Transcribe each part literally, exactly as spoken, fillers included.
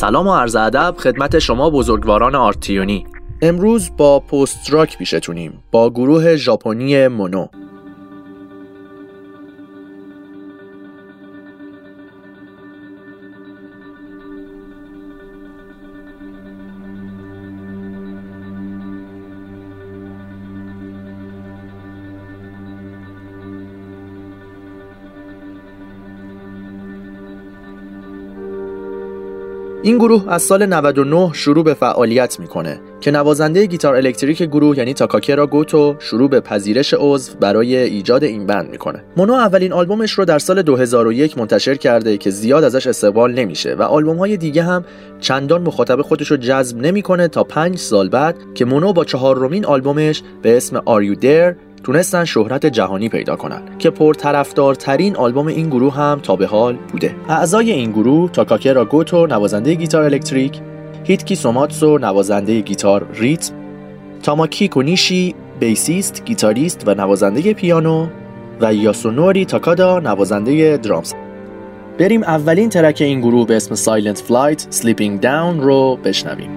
سلام و عرض ادب خدمت شما بزرگواران آرتیونی. امروز با پست راک پیشتونیم با گروه ژاپنی مونو. این گروه از سال نود و نه شروع به فعالیت میکنه که نوازنده گیتار الکتریک گروه یعنی تاکاکی رایگوتو شروع به پذیرش عضو برای ایجاد این بند میکنه. مونو اولین آلبومش رو در سال دو هزار و یک منتشر کرده که زیاد ازش استقبال نمیشه و آلبوم‌های دیگه هم چندان مخاطب خودش رو جذب نمیکنه تا پنج سال بعد که مونو با چهارمین آلبومش به اسم Are You There تونستن شهرت جهانی پیدا کنن که پرطرفدارترین آلبوم این گروه هم تا به حال بوده. اعضای این گروه تاکاکی رایگوتو نوازنده گیتار الکتریک، هیتوکی سوماتسو نوازنده گیتار ریتم، تاماکی کو نیشی بیسیست، گیتاریست و نوازنده پیانو و یاسونوری تاکادا نوازنده درامز. بریم اولین ترک این گروه به اسم Silent Flight Sleeping Down رو بشنویم.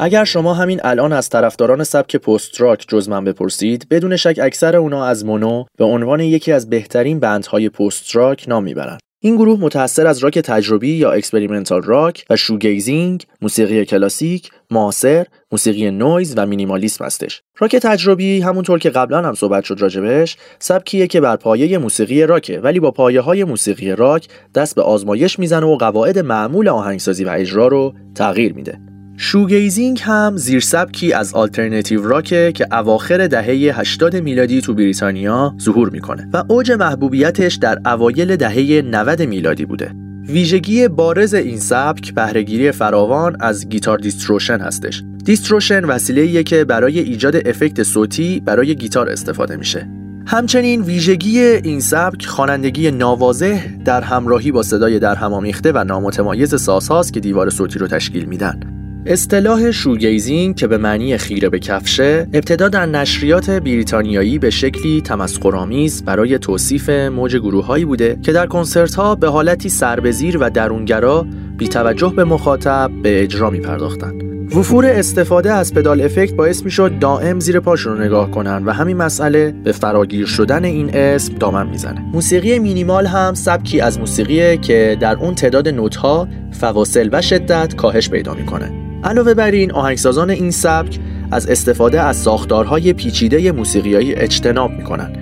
اگر شما همین الان از طرفداران سبک پست راک جز من بپرسید، بدون شک اکثر اونا از مونو به عنوان یکی از بهترین بندهای پست راک نام میبرند. این گروه متأثر از راک تجربی یا اکسپریمنتال راک و شوگیزینگ، موسیقی کلاسیک، معاصر، موسیقی نویز و مینیمالیسم هستش. راک تجربی همونطور که قبلا هم صحبت شد راجبش، سبکیه که بر پایه موسیقی راکه ولی با پایه‌های موسیقی راک دست به آزمایش میزنه و قواعد معمول آهنگسازی و اجرا رو تغییر میده. شوگیزینگ هم زیر سبکی از آلترناتیو راکه که اواخر دهه هشتاد میلادی تو بریتانیا ظهور میکنه و اوج محبوبیتش در اوایل دهه نود میلادی بوده. ویژگی بارز این سبک بهره‌گیری فراوان از گیتار دیستروشن هستش. دیستروشن وسیله‌ایه که برای ایجاد افکت صوتی برای گیتار استفاده میشه. همچنین ویژگی این سبک خوانندگی ناواضح در همراهی با صدای درهم‌آمیخته و نامتمایز سازهاست که دیوار صوتی رو تشکیل میدن. اصطلاح شوگیزینگ که به معنی خیره به کفشه، ابتدا در نشریات بریتانیایی به شکلی تمسخرآمیز برای توصیف موج گروه‌هایی بوده که در کنسرت‌ها به حالتی سربزیر و درونگرا بی توجه به مخاطب به اجرا می‌پرداختند. وفور استفاده از پدال افکت باعث می‌شد دائم زیر پاشون رو نگاه کنن و همین مسئله به فراگیر شدن این اسم دامن میزنه. موسیقی مینیمال هم سبکی از موسیقیه که در اون تعداد نوت‌ها، فواصل و شدت کاهش پیدا می‌کنه. علاوه بر این، آهنگسازان این سبک از استفاده از ساختارهای پیچیده موسیقیایی اجتناب می‌کنند.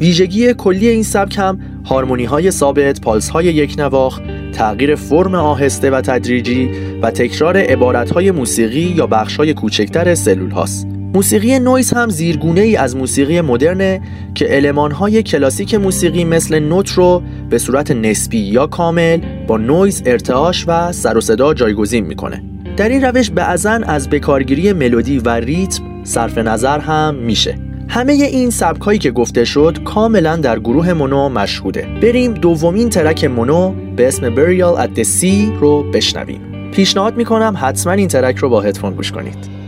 ویژگی کلی این سبک هم هارمونی‌های ثابت، پالس‌های یکنواخت، تغییر فرم آهسته و تدریجی و تکرار عبارت‌های موسیقی یا بخش‌های کوچکتر سلول‌هاست. موسیقی نویز هم زیرگونه‌ای از موسیقی مدرنه که المان‌های کلاسیک موسیقی مثل نوت رو به صورت نسبی یا کامل با نویز، ارتعاش و سر و صدا جایگزین می‌کنه. در این روش بعضاً از بکارگیری ملودی و ریتم صرف نظر هم میشه. همه این سبکایی که گفته شد کاملاً در گروه مونو مشهوده. بریم دومین ترک مونو به اسم Burial at the Sea رو بشنویم. پیشنهاد میکنم حتما این ترک رو با هدفون گوش کنید.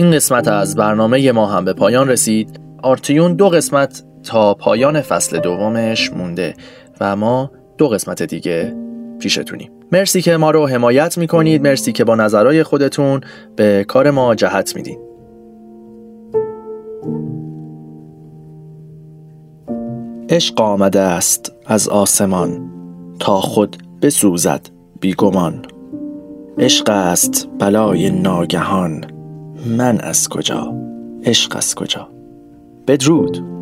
این قسمت از برنامه ما هم به پایان رسید. آرتیون دو قسمت تا پایان فصل دومش مونده و ما دو قسمت دیگه پیشتونیم. مرسی که ما رو حمایت میکنید، مرسی که با نظرهای خودتون به کار ما جهت میدین. عشق آمده است از آسمان تا خود بسوزد بیگمان. عشق است بلای ناگهان، من از کجا عشق از کجا. بدرود.